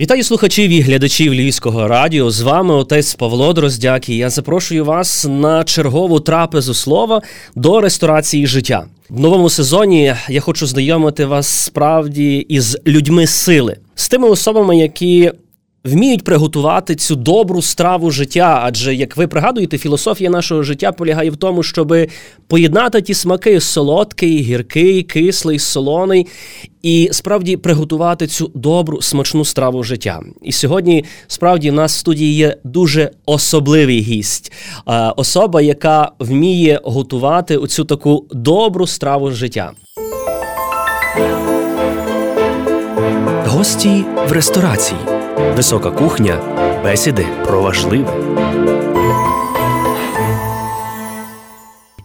Вітаю слухачів і глядачів Львівського радіо. З вами отець Павло Дроздяк і я запрошую вас на чергову трапезу слова до ресторації життя. В новому сезоні я хочу знайомити вас справді із людьми сили, з тими особами, які вміють приготувати цю добру страву життя, адже, як ви пригадуєте, філософія нашого життя полягає в тому, щоб поєднати ті смаки – солодкий, гіркий, кислий, солоний – і справді приготувати цю добру, смачну страву життя. І сьогодні, справді, в нас в студії є дуже особливий гість. Особа, яка вміє готувати оцю таку добру страву життя. Гості в ресторації. Висока кухня. Бесіди про важливе.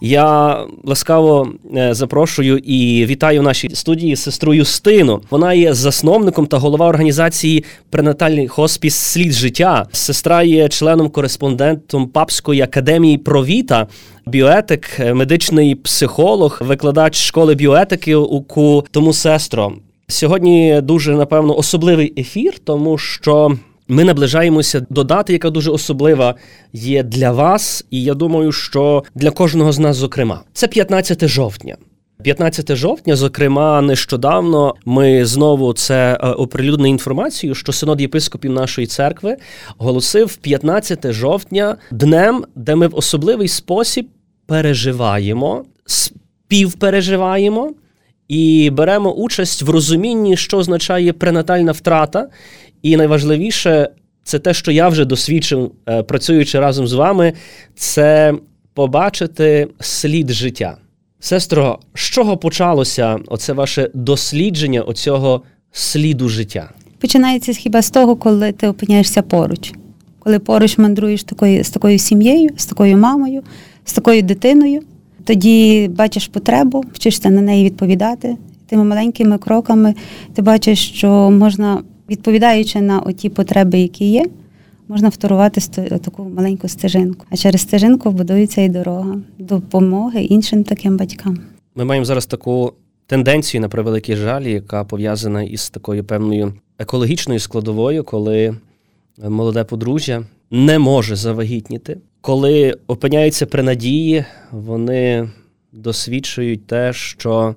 Я ласкаво запрошую і вітаю в нашій студії сестру Юстину. Вона є засновником та голова організації «Пренатальний хоспіс. Слід життя». Сестра є членом-кореспондентом Папської академії Провіта, біоетик, медичний психолог, викладач школи біоетики у КУ Тому сестру. Сьогодні дуже, напевно, особливий ефір, тому що ми наближаємося до дати, яка дуже особлива є для вас, і я думаю, що для кожного з нас, зокрема. Це 15 жовтня. 15 жовтня, зокрема, нещодавно ми знову це оприлюднили інформацію, що Синод єпископів нашої церкви оголосив 15 жовтня днем, де ми в особливий спосіб переживаємо, співпереживаємо, і беремо участь в розумінні, що означає пренатальна втрата. І найважливіше, це те, що я вже досвідчив, працюючи разом з вами, це побачити слід життя. Сестро, з чого почалося оце ваше дослідження оцього сліду життя? Починається хіба з того, коли ти опиняєшся поруч. Коли поруч мандруєш з такою сім'єю, з такою мамою, з такою дитиною. Тоді бачиш потребу, вчишся на неї відповідати. Тими маленькими кроками ти бачиш, що можна, відповідаючи на оті потреби, які є, можна вторувати таку маленьку стежинку. А через стежинку будується і дорога допомоги іншим таким батькам. Ми маємо зараз таку тенденцію, на превеликий жаль, яка пов'язана із такою певною екологічною складовою, коли молоде подружжя не може завагітніти. Коли опиняються при надії, вони досвідчують те, що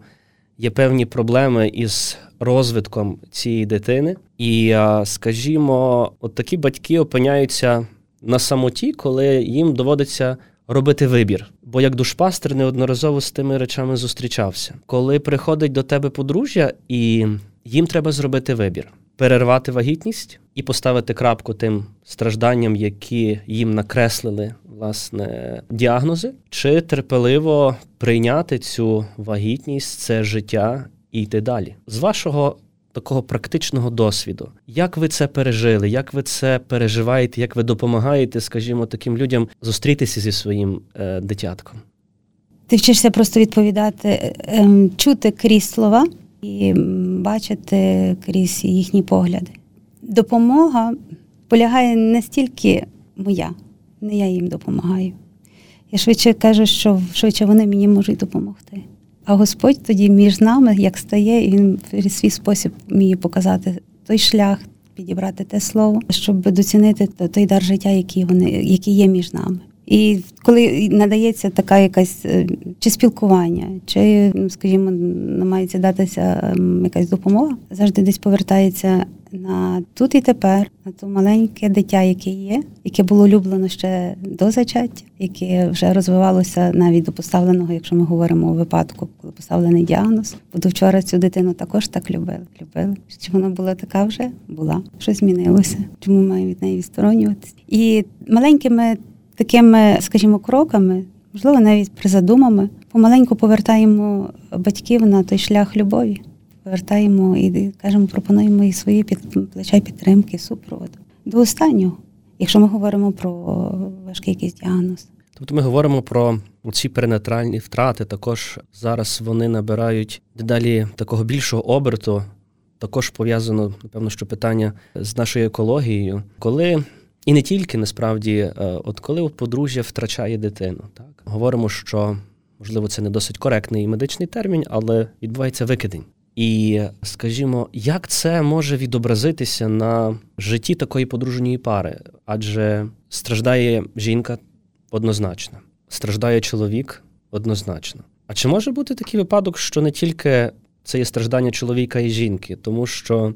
є певні проблеми із розвитком цієї дитини. І, скажімо, от такі батьки опиняються на самоті, коли їм доводиться робити вибір. Бо як душпастир неодноразово з тими речами зустрічався. Коли приходить до тебе подружжя, і їм треба зробити вибір. Перервати вагітність і поставити крапку тим стражданням, які їм накреслили, власне, діагнози, чи терпеливо прийняти цю вагітність, це життя і йти далі. З вашого такого практичного досвіду, як ви це пережили, як ви це переживаєте, як ви допомагаєте, скажімо, таким людям зустрітися зі своїм дитятком? Ти вчишся просто відповідати, чути крізь слова, і бачити крізь їхні погляди. Допомога полягає не стільки моя, не я їм допомагаю. Я швидше кажу, що швидше вони мені можуть допомогти. А Господь тоді між нами, як стає, і Він в свій спосіб вміє показати той шлях, підібрати те слово, щоб доцінити той дар життя, який є між нами. І коли надається така якась чи спілкування, чи, скажімо, намагається датися якась допомога, завжди десь повертається на тут і тепер, на то маленьке дитя, яке є, яке було улюблено ще до зачаття, яке вже розвивалося навіть до поставленого, якщо ми говоримо у випадку, коли поставлений діагноз. Бо до вчора цю дитину також так любили. Чи вона була така вже? Була. Що змінилося? Чому маємо від неї відсторонюватися? І маленькими такими, скажімо, кроками, можливо, навіть призадумами, помаленьку повертаємо батьків на той шлях любові. Повертаємо і, кажемо, пропонуємо і свої плеча підтримки, супровод. До останнього, якщо ми говоримо про важкий якийсь діагноз. Тобто ми говоримо про ці перинатальні втрати, також зараз вони набирають дедалі такого більшого оберту, також пов'язано, напевно, що питання з нашою екологією. Коли... І не тільки, насправді, от коли от подружжя втрачає дитину. Так? Говоримо, що, можливо, це не досить коректний медичний термін, але відбувається викидень. І, скажімо, як це може відобразитися на житті такої подружньої пари? Адже страждає жінка однозначно, страждає чоловік однозначно. А чи може бути такий випадок, що не тільки це є страждання чоловіка і жінки? Тому що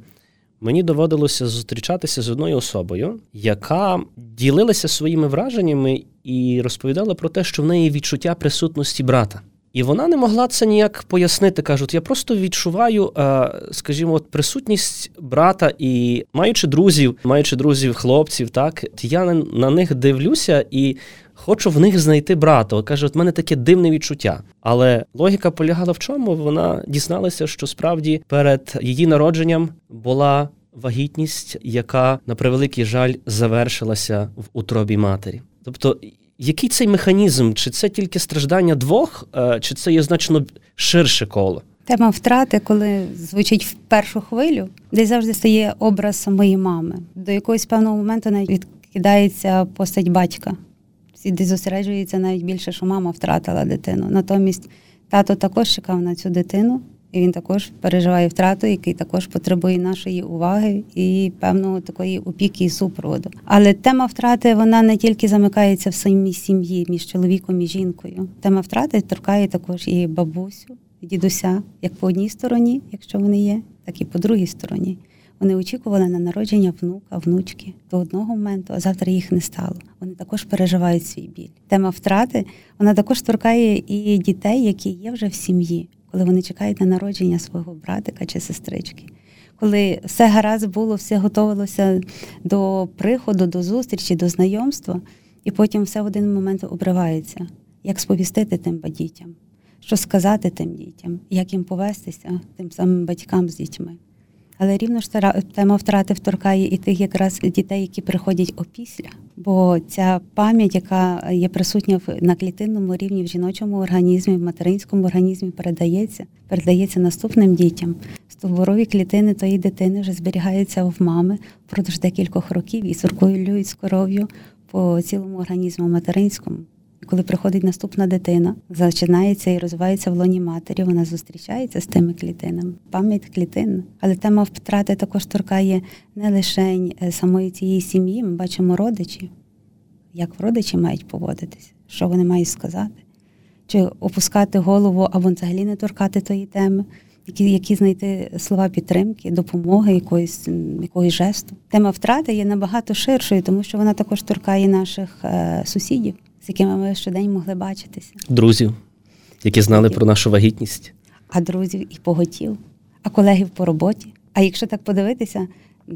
мені доводилося зустрічатися з одною особою, яка ділилася своїми враженнями і розповідала про те, що в неї відчуття присутності брата. І вона не могла це ніяк пояснити. Кажуть, я просто відчуваю, скажімо, присутність брата і маючи друзів, хлопців, так, я на них дивлюся і хочу в них знайти брата. Каже, от в мене таке дивне відчуття. Але логіка полягала в чому? Вона дізналася, що справді перед її народженням була вагітність, яка, на превеликий жаль, завершилася в утробі матері. Тобто, який цей механізм? Чи це тільки страждання двох, чи це є значно ширше коло? Тема втрати, коли звучить в першу хвилю, десь завжди стає образ моєї мами. До якогось певного моменту навіть відкидається постать батька. Всі десь зосереджуються навіть більше, що мама втратила дитину. Натомість тато також чекав на цю дитину, і він також переживає втрату, який також потребує нашої уваги і певного такої опіки і супроводу. Але тема втрати, вона не тільки замикається в самій сім'ї, між чоловіком і жінкою. Тема втрати торкає також і бабусю, і дідуся, як по одній стороні, якщо вони є, так і по другій стороні. Вони очікували на народження внука, внучки до одного моменту, а завтра їх не стало. Вони також переживають свій біль. Тема втрати, вона також торкає і дітей, які є вже в сім'ї, коли вони чекають на народження свого братика чи сестрички. Коли все гаразд було, все готувалося до приходу, до зустрічі, до знайомства, і потім все в один момент обривається. Як сповістити тим дітям? Що сказати тим дітям? Як їм повестися, тим самим батькам з дітьми? Але рівно ж тема втрати вторкає і тих якраз дітей, які приходять опісля. Бо ця пам'ять, яка є присутня на клітинному рівні в жіночому організмі, в материнському організмі, передається наступним дітям. Стовбурові клітини тої дитини вже зберігаються в мами впродовж декількох років і циркулюють з кров'ю по цілому організму материнському. Коли приходить наступна дитина, зачинається і розвивається в лоні матері, вона зустрічається з тими клітинами. Пам'ять клітин. Але тема втрати також торкає не лише самої цієї сім'ї. Ми бачимо родичів, як родичі мають поводитися, що вони мають сказати. Чи опускати голову або взагалі не торкати тої теми, які знайти слова підтримки, допомоги, якогось жесту. Тема втрати є набагато ширшою, тому що вона також торкає наших сусідів, з якими ми щодень могли бачитися. Друзів, які знали про нашу вагітність. А друзів і поготів, а колегів по роботі. А якщо так подивитися,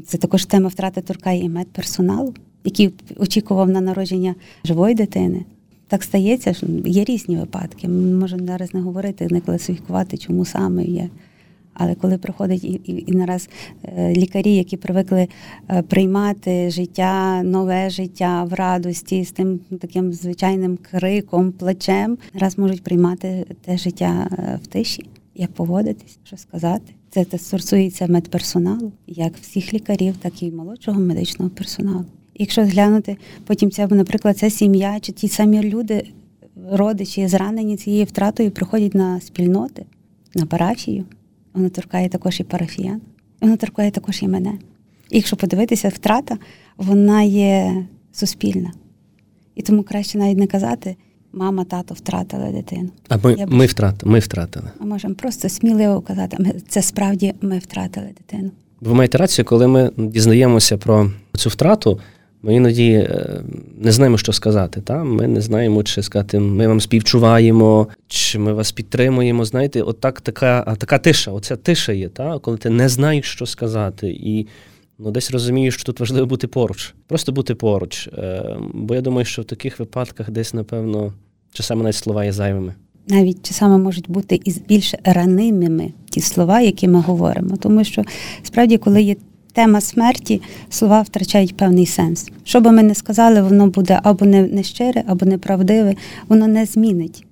це також тема втрати торкає і медперсоналу, який очікував на народження живої дитини. Так стається, що є різні випадки. Ми можемо зараз не говорити, не класифікувати, чому саме є. Але коли приходять і нараз лікарі, які привикли приймати життя, нове життя в радості, з тим таким звичайним криком, плачем, нараз можуть приймати те життя в тиші. Як поводитись, що сказати. Це стосується медперсоналу, як всіх лікарів, так і молодшого медичного персоналу. Якщо глянути, потім ця, наприклад, ця сім'я, чи ті самі люди, родичі, зранені цією втратою, приходять на спільноти, на парафію. Вона торкає також і парафіян, вона торкає також і мене. І якщо подивитися, втрата, вона є суспільна. І тому краще навіть не казати, мама, тато втратили дитину. А ми втратили. Ми можемо просто сміливо казати, це справді ми втратили дитину. Ви маєте рацію, коли ми дізнаємося про цю втрату, ми іноді не знаємо, що сказати. Та? Ми не знаємо, чи сказати, ми вам співчуваємо, чи ми вас підтримуємо. Знаєте, от так, така тиша, оця тиша є, та? Коли ти не знаєш, що сказати. І десь розумієш, що тут важливо бути поруч. Просто бути поруч. Бо я думаю, що в таких випадках десь, напевно, часами навіть слова є зайвими. Навіть часами можуть бути і більш ранимими ті слова, які ми говоримо. Тому що, справді, коли є тема смерті, слова втрачають певний сенс. Що би ми не сказали, воно буде або нещире, або неправдиве, воно не змінить.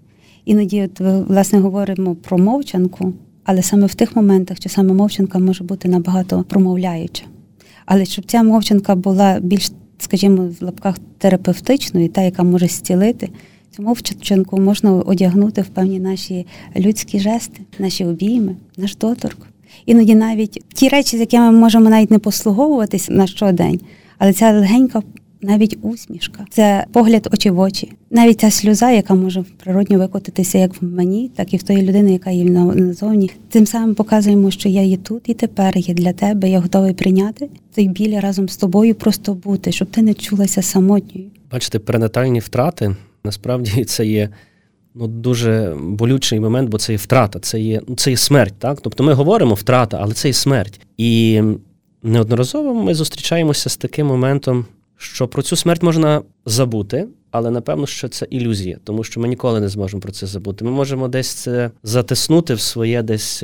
Іноді, от, власне, говоримо про мовчанку, але саме в тих моментах, чи саме мовчанка може бути набагато промовляюча. Але щоб ця мовчанка була більш, скажімо, в лапках терапевтичною, та, яка може зцілити, цю мовчанку можна одягнути в певні наші людські жести, наші обійми, наш доторк. Іноді навіть ті речі, з якими ми можемо навіть не послуговуватись на щодень, але ця легенька навіть усмішка, це погляд очі в очі. Навіть ця сльоза, яка може природньо викотитися як в мені, так і в тої людини, яка є назовні. Тим самим показуємо, що я є тут і тепер, є для тебе, я готовий прийняти цей біль разом з тобою, просто бути, щоб ти не чулася самотньою. Бачите, пренатальні втрати, насправді це є дуже болючий момент, бо це є втрата, це є смерть, так? Тобто ми говоримо втрата, але це є смерть. І неодноразово ми зустрічаємося з таким моментом, що про цю смерть можна забути, але, напевно, що це ілюзія, тому що ми ніколи не зможемо про це забути. Ми можемо десь це затиснути в своє десь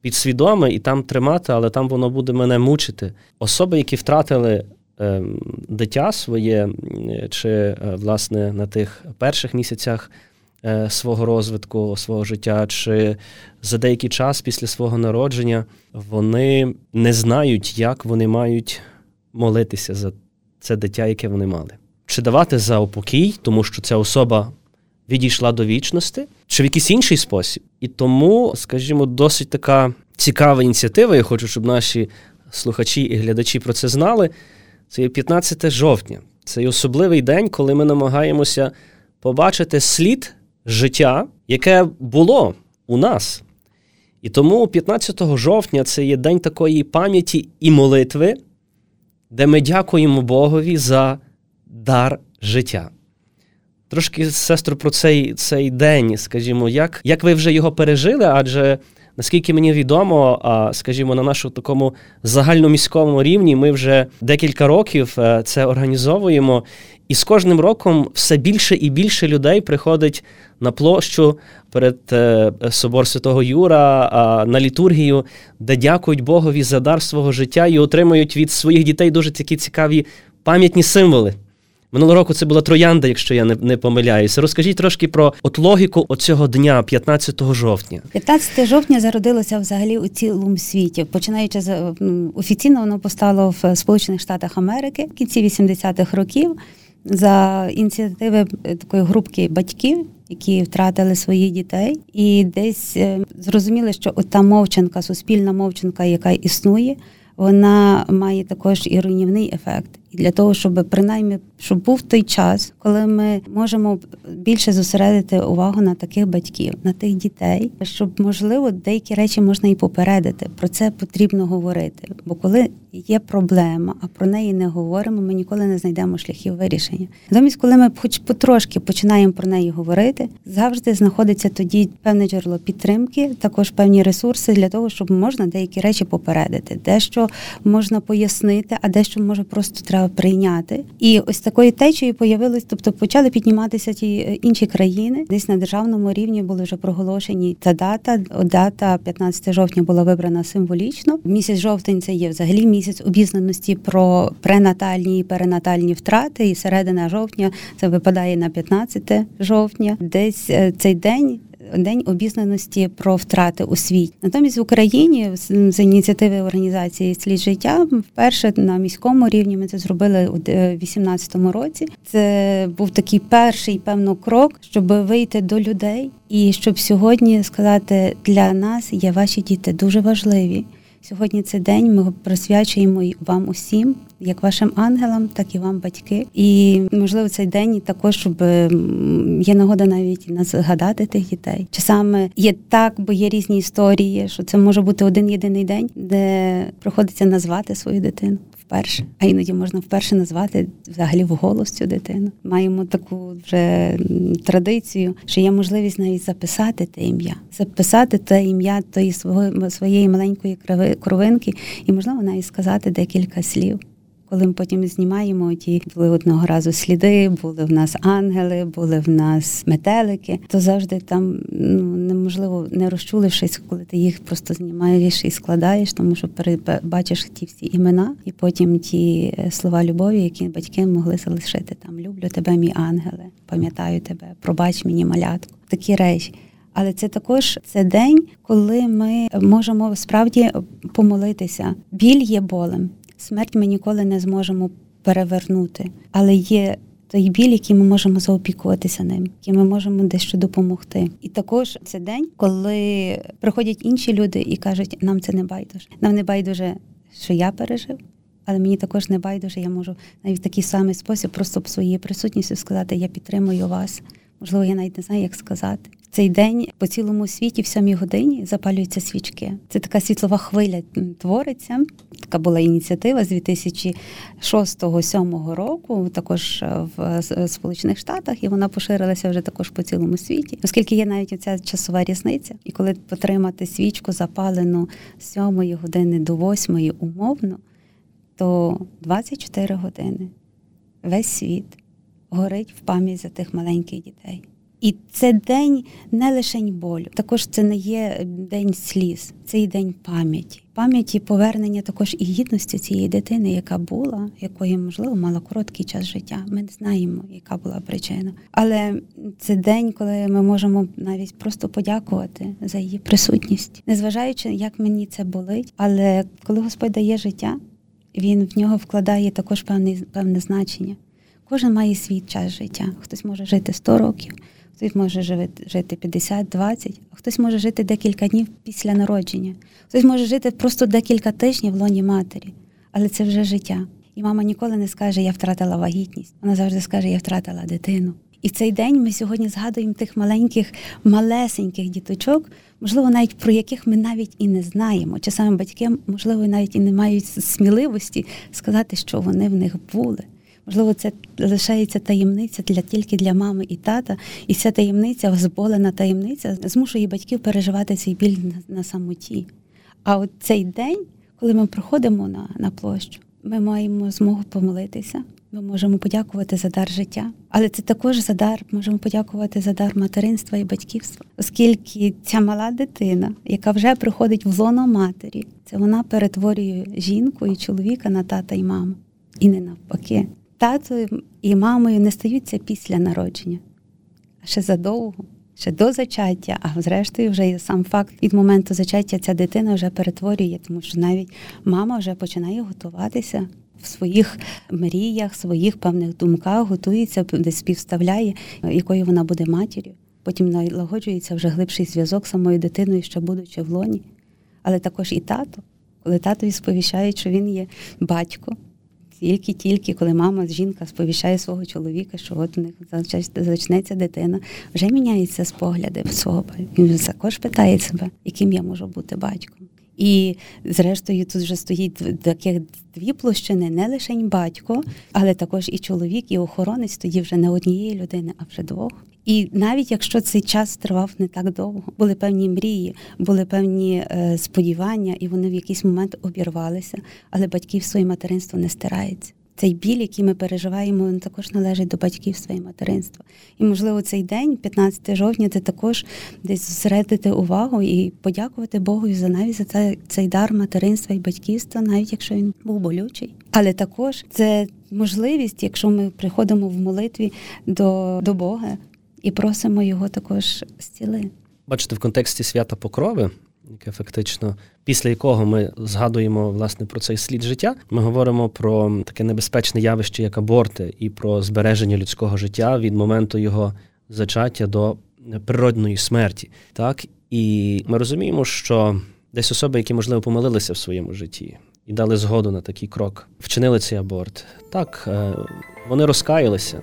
підсвідоме і там тримати, але там воно буде мене мучити. Особи, які втратили дитя своє, чи, власне, на тих перших місяцях свого розвитку, свого життя, чи за деякий час після свого народження, вони не знають, як вони мають молитися за це дитя, яке вони мали. Чи давати за упокій, тому що ця особа відійшла до вічності, чи в якийсь інший спосіб. І тому, скажімо, досить така цікава ініціатива, я хочу, щоб наші слухачі і глядачі про це знали, це є 15 жовтня. Це є особливий день, коли ми намагаємося побачити слід життя, яке було у нас. І тому 15 жовтня це є день такої пам'яті і молитви, де ми дякуємо Богові за дар життя. Трошки, сестро, про цей день, скажімо, як ви вже його пережили, адже, наскільки мені відомо, скажімо, на нашому такому загальноміському рівні ми вже декілька років це організовуємо, і з кожним роком все більше і більше людей приходить на площу перед Собор Святого Юра, на літургію, де дякують Богові за дар свого життя і отримують від своїх дітей дуже такі цікаві пам'ятні символи. Минулого року це була троянда, якщо я не помиляюся. Розкажіть трошки про логіку оцього дня, 15 жовтня. 15 жовтня зародилося взагалі у цілому світі. Починаючи з офіційно, воно постало в Сполучених Штатах Америки в кінці 80-х років за ініціативи такої групки батьків, які втратили своїх дітей. І десь зрозуміли, що ота мовчанка, суспільна мовчанка, яка існує, вона має також і руйнівний ефект. І для того, щоб принаймні, щоб був той час, коли ми можемо більше зосередити увагу на таких батьків, на тих дітей, щоб, можливо, деякі речі можна і попередити. Про це потрібно говорити. Бо коли є проблема, а про неї не говоримо, ми ніколи не знайдемо шляхів вирішення. Натомість, коли ми хоч потрошки починаємо про неї говорити, завжди знаходиться тоді певне джерело підтримки, також певні ресурси для того, щоб можна деякі речі попередити. Дещо можна пояснити, а дещо може просто треба прийняти. І ось такою течією появилось, тобто почали підніматися ті інші країни. Десь на державному рівні були вже проголошені та дата. Дата 15 жовтня була вибрана символічно. Місяць жовтень – це є взагалі місяць обізнаності про пренатальні і перинатальні втрати. І середина жовтня це випадає на 15 жовтня. Десь цей день – День обізнаності про втрати у світі. Натомість в Україні з ініціативи організації «Слід життя» вперше на міському рівні ми це зробили у 2018 році. Це був такий перший, певно, крок, щоб вийти до людей і щоб сьогодні сказати, для нас є ваші діти дуже важливі. Сьогодні цей день ми присвячуємо вам усім, як вашим ангелам, так і вам, батьки. І, можливо, цей день також, щоб є нагода навіть згадати тих дітей. Чи саме є так, бо є різні історії, що це може бути один-єдиний день, де приходиться назвати свою дитину вперше. А іноді можна вперше назвати взагалі вголос цю дитину. Маємо таку вже традицію, що є можливість навіть записати те ім'я. Записати те ім'я тої своєї маленької кровинки і, можливо, навіть сказати декілька слів. Коли ми потім знімаємо, ті були одного разу сліди, були в нас ангели, були в нас метелики, то завжди там неможливо, не розчулившись, коли ти їх просто знімаєш і складаєш, тому що бачиш ті всі імена і потім ті слова любові, які батьки могли залишити там. Люблю тебе, мій ангеле, пам'ятаю тебе, пробач мені, малятку. Такі речі. Але це також це день, коли ми можемо справді помолитися. Біль є болем. Смерть ми ніколи не зможемо перевернути, але є той біль, який ми можемо заопікуватися ним, яким ми можемо дещо допомогти. І також це день, коли приходять інші люди і кажуть, нам це не байдуже. Нам не байдуже, що я пережив, але мені також не байдуже, я можу навіть в такий самий спосіб просто своєю присутністю сказати, я підтримую вас. Можливо, я навіть не знаю, як сказати. В цей день по цілому світі в 7 годині запалюються свічки. Це така світлова хвиля твориться. Така була ініціатива з 2006-2007 року, також в Сполучених Штатах, і вона поширилася вже також по цілому світі. Оскільки є навіть оця часова різниця, і коли потримати свічку запалену з 7 години до 8 умовно, то 24 години весь світ горить в пам'ять за тих маленьких дітей. І це день не лишень болю, також це не є день сліз, це і день пам'яті. Пам'яті повернення також і гідності цієї дитини, яка була, якої, можливо, мала короткий час життя. Ми не знаємо, яка була причина. Але це день, коли ми можемо навіть просто подякувати за її присутність. Незважаючи, як мені це болить, але коли Господь дає життя, Він в нього вкладає також певне значення. Кожен має свій час життя. Хтось може жити 100 років, хтось може жити 50, 20, а хтось може жити декілька днів після народження. Хтось може жити просто декілька тижнів в лоні матері. Але це вже життя. І мама ніколи не скаже, я втратила вагітність. Вона завжди скаже, я втратила дитину. І в цей день ми сьогодні згадуємо тих маленьких, малесеньких діточок, можливо, навіть про яких ми навіть і не знаємо. Часами батьки, можливо, навіть і не мають сміливості сказати, що вони в них були. Можливо, це лишається таємниця тільки для мами і тата. І ця таємниця, озболена таємниця, змушує батьків переживати цей біль на самоті. А от цей день, коли ми приходимо на площу, ми маємо змогу помолитися, ми можемо подякувати за дар життя. Але це також за дар, можемо подякувати за дар материнства і батьківства. Оскільки ця мала дитина, яка вже приходить в лоно матері, це вона перетворює жінку і чоловіка на тата і маму. І не навпаки. Татою і мамою не стаються після народження, а ще задовго, ще до зачаття, а зрештою вже є сам факт. Від моменту зачаття ця дитина вже перетворює, тому що навіть мама вже починає готуватися в своїх мріях, своїх певних думках, готується, десь співставляє, якою вона буде матір'ю. Потім налагоджується вже глибший зв'язок з самою дитиною, ще будучи в лоні. Але також і тато, коли татові сповіщають, що він є батько, тільки-тільки, коли мама, жінка сповіщає свого чоловіка, що от у них зачнеться дитина, вже міняються спогляди свого. Він також питає себе, яким я можу бути батьком. І, зрештою, тут вже стоїть таких дві площини, не лишень батько, але також і чоловік, і охоронець, тоді вже не однієї людини, а вже двох. І навіть якщо цей час тривав не так довго, були певні мрії, були певні сподівання, і вони в якийсь момент обірвалися, але батьківство і материнство не стирається. Цей біль, який ми переживаємо, він також належить до батьківства і материнства. І, можливо, цей день, 15 жовтня, це також десь зосередити увагу і подякувати Богу за навіть за цей дар материнства і батьківства, навіть якщо він був болючий. Але також це можливість, якщо ми приходимо в молитві до Бога, і просимо його також зціли. Бачите, в контексті свята Покрови, яке фактично, після якого ми згадуємо, власне, про цей слід життя, ми говоримо про таке небезпечне явище, як аборти, і про збереження людського життя від моменту його зачаття до природної смерті. Так? І ми розуміємо, що десь особи, які, можливо, помилилися в своєму житті і дали згоду на такий крок, вчинили цей аборт. Так, вони розкаялися.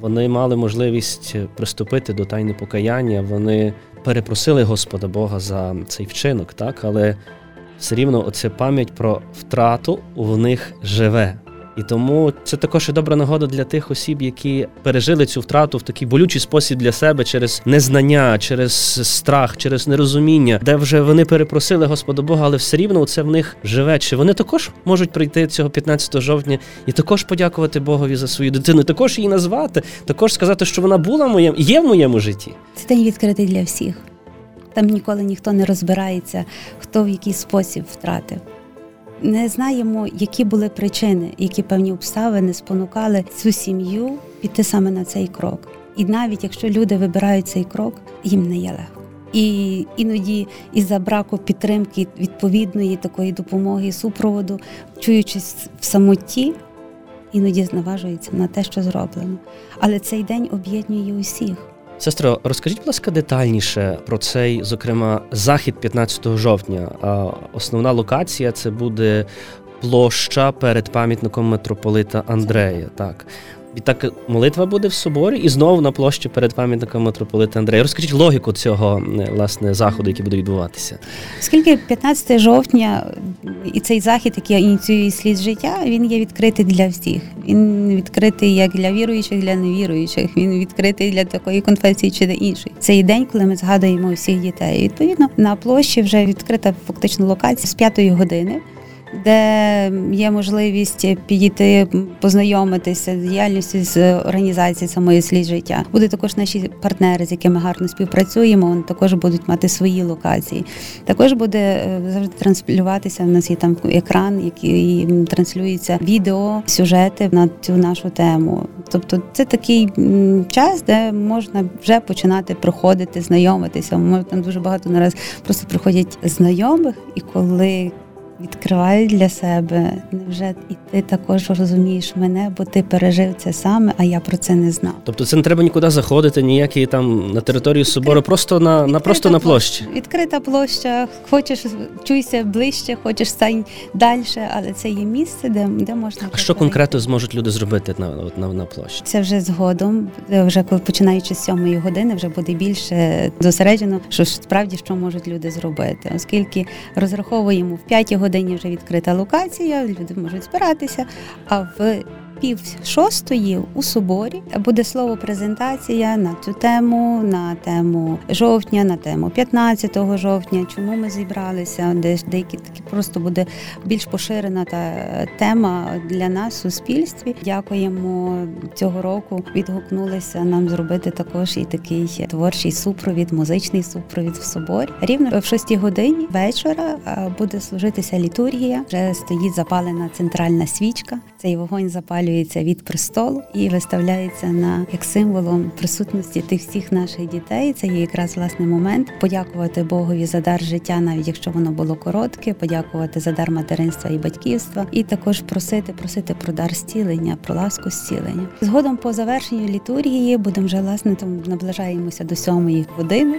Вони мали можливість приступити до тайни покаяння, вони перепросили Господа Бога за цей вчинок, так? Але все рівно оця пам'ять про втрату у них живе. І тому це також і добра нагода для тих осіб, які пережили цю втрату в такий болючий спосіб для себе через незнання, через страх, через нерозуміння, де вже вони перепросили Господа Бога, але все рівно це в них живе. Чи вони також можуть прийти цього 15 жовтня і також подякувати Богові за свою дитину, також її назвати, також сказати, що вона була є в моєму житті? Це день відкритий для всіх. Там ніколи ніхто не розбирається, хто в який спосіб втратив. Не знаємо, які були причини, які певні обставини спонукали цю сім'ю піти саме на цей крок. І навіть якщо люди вибирають цей крок, їм не є легко. І іноді із-за браку підтримки, відповідної такої допомоги, супроводу, чуючись в самоті, іноді зневажується на те, що зроблено. Але цей день об'єднує усіх. Сестро, розкажіть, будь ласка, детальніше про цей, зокрема, захід 15 жовтня. Основна локація – це буде площа перед пам'ятником митрополита Андрея. Так. І так молитва буде в соборі і знову на площі перед пам'ятником митрополита Андрея. Розкажіть логіку цього, власне, заходу, який буде відбуватися. Оскільки 15 жовтня і цей захід, який ініціює «Слід життя», він є відкритий для всіх. Він відкритий як для віруючих, для невіруючих. Він відкритий для такої конфесії чи для іншої. Це є день, коли ми згадуємо всіх дітей. І, відповідно, на площі вже відкрита фактично локація з 5-ї години, де є можливість підійти, познайомитися з діяльністю з організації самої «Слід життя». Будуть також наші партнери, з якими гарно співпрацюємо, вони також будуть мати свої локації. Також буде завжди транслюватися, у нас є там екран, який транслюється відео, сюжети на цю нашу тему. Тобто це такий час, де можна вже починати приходити, знайомитися. Може, там дуже багато нараз просто приходять знайомих, і коли відкривають для себе, невже і ти також розумієш мене, бо ти пережив це саме, а я про це не знав. Тобто це не треба нікуди заходити, ніякі там на територію собору, просто на площі. Відкрита площа, хочеш чуйся ближче, хочеш стань далі, але це є місце, де можна. А що конкретно зможуть люди зробити на площі? Це вже згодом, вже починаючи з 7 години, вже буде більше зосереджено, що справді що можуть люди зробити, оскільки розраховуємо в 5 годині вже відкрита локація, люди можуть збиратися, а в 5:30 у соборі буде слово-презентація на цю тему, на тему жовтня, на тему 15 жовтня, чому ми зібралися, деякі такі просто буде більш поширена та тема для нас в суспільстві. Дякуємо, цього року відгукнулися нам зробити також і такий творчий супровід, музичний супровід в соборі. Рівно в 6 годині вечора буде служитися літургія, вже стоїть запалена центральна свічка, цей вогонь запалює від престолу і виставляється на як символом присутності тих всіх наших дітей. Це є якраз власне момент подякувати Богові за дар життя, навіть якщо воно було коротке, подякувати за дар материнства і батьківства, і також просити про дар зцілення, про ласку зцілення. Згодом по завершенню літургії будемо вже власне там наближаємося до 7 години.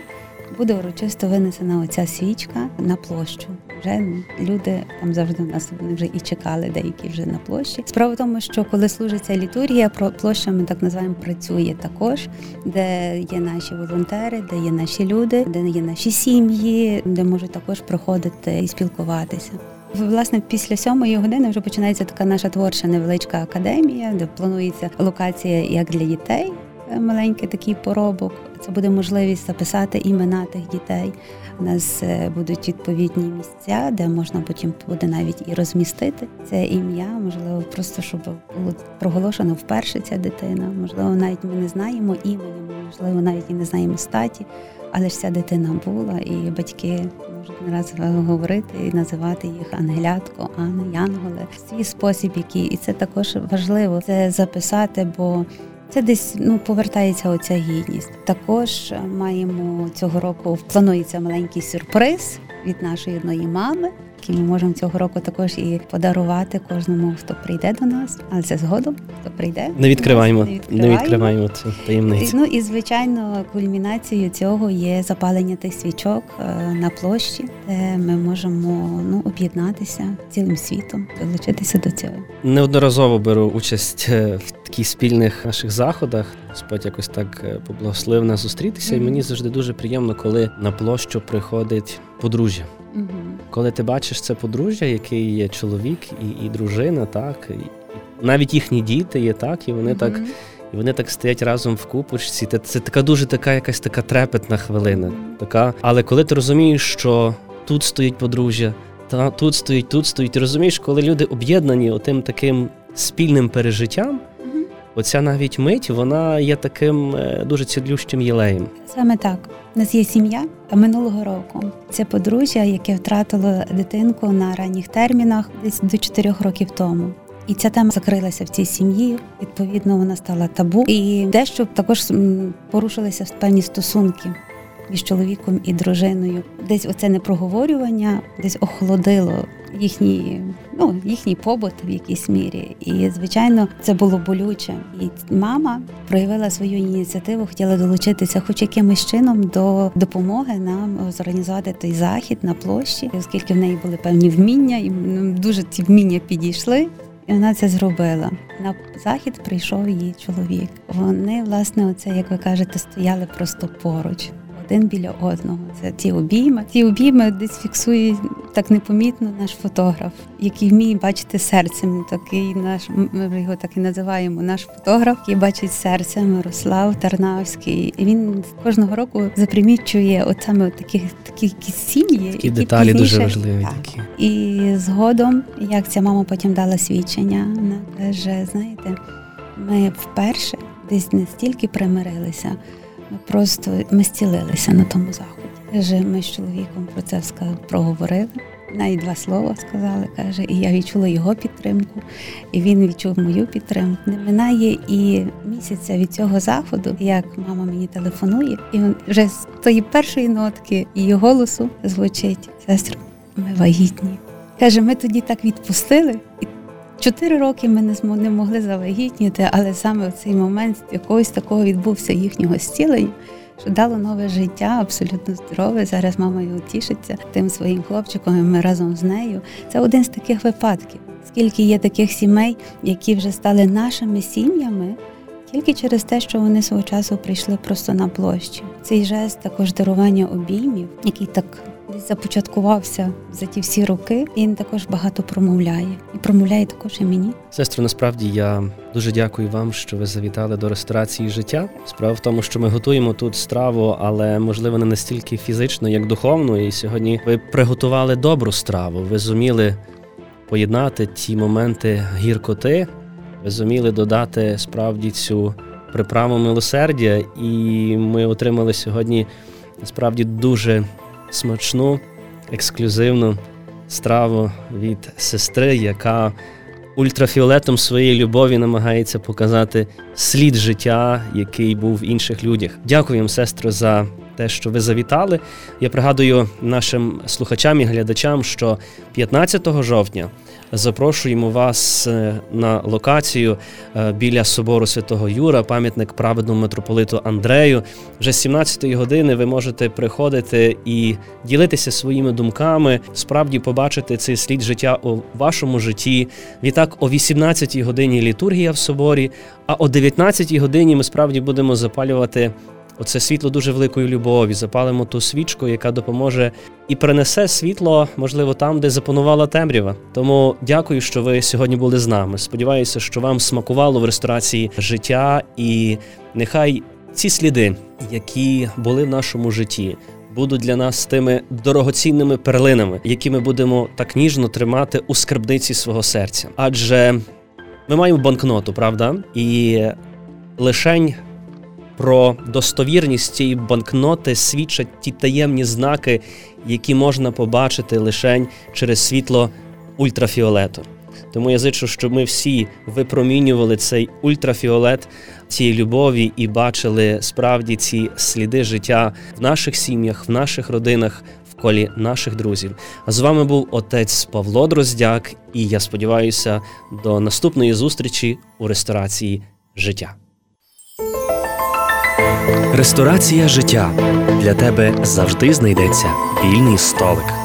Буде урочисто винесена оця свічка на площу. Вже люди там завжди в нас, вони вже і чекали, деякі вже на площі. Справа в тому, що коли служиться літургія, площа, ми так називаємо, працює також, де є наші волонтери, де є наші люди, де є наші сім'ї, де можуть також приходити і спілкуватися. Власне, після 7 години вже починається така наша творча невеличка академія, де планується локація як для дітей, маленький такий поробок. Це буде можливість записати імена тих дітей. У нас будуть відповідні місця, де можна потім буде навіть і розмістити це ім'я, можливо, просто щоб було проголошено вперше ця дитина. Можливо, навіть ми не знаємо імені, можливо, навіть і не знаємо статі, але ж ця дитина була, і батьки можуть не раз говорити і називати їх ангелятко, Анна, Янголе. Свій спосіб, який, і це також важливо, це записати, бо це десь повертається оця гідність. Також маємо цього року, планується маленький сюрприз від нашої одної мами, який ми можемо цього року також і подарувати кожному, хто прийде до нас. Але це згодом, хто прийде. Не відкриваємо цю таємницю. І, звичайно, кульмінацією цього є запалення тих свічок на площі, де ми можемо об'єднатися цілим світом, долучитися до цього. Неодноразово беру участь в таких спільних наших заходах. Господь якось так поблагословив нас зустрітися, і мені завжди дуже приємно, коли на площу приходить подружжя. Коли ти бачиш це подружжя, який є чоловік і дружина, так, і навіть їхні діти є, так, і вони так. І вони так стоять разом в купочці. Це така дуже така якась така трепетна хвилина. Така, але коли ти розумієш, що тут стоїть подружжя, та тут стоїть, ти розумієш, коли люди об'єднані отим таким спільним пережиттям, оця навіть мить, вона є таким дуже цілющим єлеєм. Саме так. У нас є сім'я минулого року. Це подружжя, яке втратило дитинку на ранніх термінах десь до 4 років тому. І ця тема закрилася в цій сім'ї, відповідно, вона стала табу. І дещо також порушилися певні стосунки між чоловіком і дружиною. Десь оце непроговорювання десь охолодило їхній побут в якійсь мірі. І, звичайно, це було болюче. І мама проявила свою ініціативу, хотіла долучитися хоч якимось чином до допомоги нам зорганізувати той захід на площі, оскільки в неї були певні вміння, і дуже ці вміння підійшли. І вона це зробила. На захід прийшов її чоловік. Вони, власне, оце, як ви кажете, стояли просто поруч, один біля одного. Це ті обійми. Ті обійми десь фіксує так непомітно наш фотограф, який вміє бачити серцем. Такий наш, ми його так і називаємо, наш фотограф, який бачить серцем, Мирослав Тарнавський. І він кожного року запримічує от саме от такі якісь сім'ї. Такі деталі пізніше, дуже важливі. Так. Такі. І згодом, як ця мама потім дала свідчення, вона каже, знаєте, ми вперше десь настільки примирилися, Ми стілилися на тому заході. Каже, ми з чоловіком про це проговорили. Навіть два слова сказали, каже, і я відчула його підтримку, і він відчув мою підтримку. Не минає і місяця від цього заходу, як мама мені телефонує, і вже з тої першої нотки її голосу звучить: сестро, ми вагітні. Каже, ми тоді так відпустили. 4 роки ми не могли завагітніти, але саме в цей момент якогось такого відбувся їхнього зцілення, що дало нове життя, абсолютно здорове. Зараз мама його тішиться тим своїм хлопчиком, і ми разом з нею. Це один з таких випадків. Скільки є таких сімей, які вже стали нашими сім'ями, тільки через те, що вони свого часу прийшли просто на площі. Цей жест також дарування обіймів, який так започаткувався за ті всі роки, і він також багато промовляє. І промовляє також і мені. Сестро, насправді я дуже дякую вам, що ви завітали до ресторації життя. Справа в тому, що ми готуємо тут страву, але, можливо, не настільки фізично, як духовно. І сьогодні ви приготували добру страву. Ви зуміли поєднати ті моменти гіркоти, ви зуміли додати справді цю приправу милосердя, і ми отримали сьогодні насправді дуже смачну, ексклюзивну страву від сестри, яка ультрафіолетом своєї любові намагається показати слід життя, який був в інших людях. Дякую вам, сестро, за те, що ви завітали. Я пригадую нашим слухачам і глядачам, що 15 жовтня запрошуємо вас на локацію біля Собору Святого Юра, пам'ятник праведному митрополиту Андрею. Вже з 17-ї години ви можете приходити і ділитися своїми думками, справді побачити цей слід життя у вашому житті. Відтак о 18-й годині літургія в соборі, а о 19-й годині ми справді будемо запалювати оце світло дуже великої любові, запалимо ту свічку, яка допоможе і принесе світло, можливо, там, де запанувала темрява. Тому дякую, що ви сьогодні були з нами. Сподіваюся, що вам смакувало в ресторації життя, і нехай ці сліди, які були в нашому житті, будуть для нас тими дорогоцінними перлинами, які ми будемо так ніжно тримати у скарбниці свого серця. Адже ми маємо банкноту, правда? І лишень про достовірність цієї банкноти свідчать ті таємні знаки, які можна побачити лише через світло ультрафіолету. Тому я зичу, щоб ми всі випромінювали цей ультрафіолет цієї любові і бачили справді ці сліди життя в наших сім'ях, в наших родинах, в колі наших друзів. А з вами був отець Павло Дроздяк, і я сподіваюся, до наступної зустрічі у ресторації життя. Ресторація життя. Для тебе завжди знайдеться вільний столик.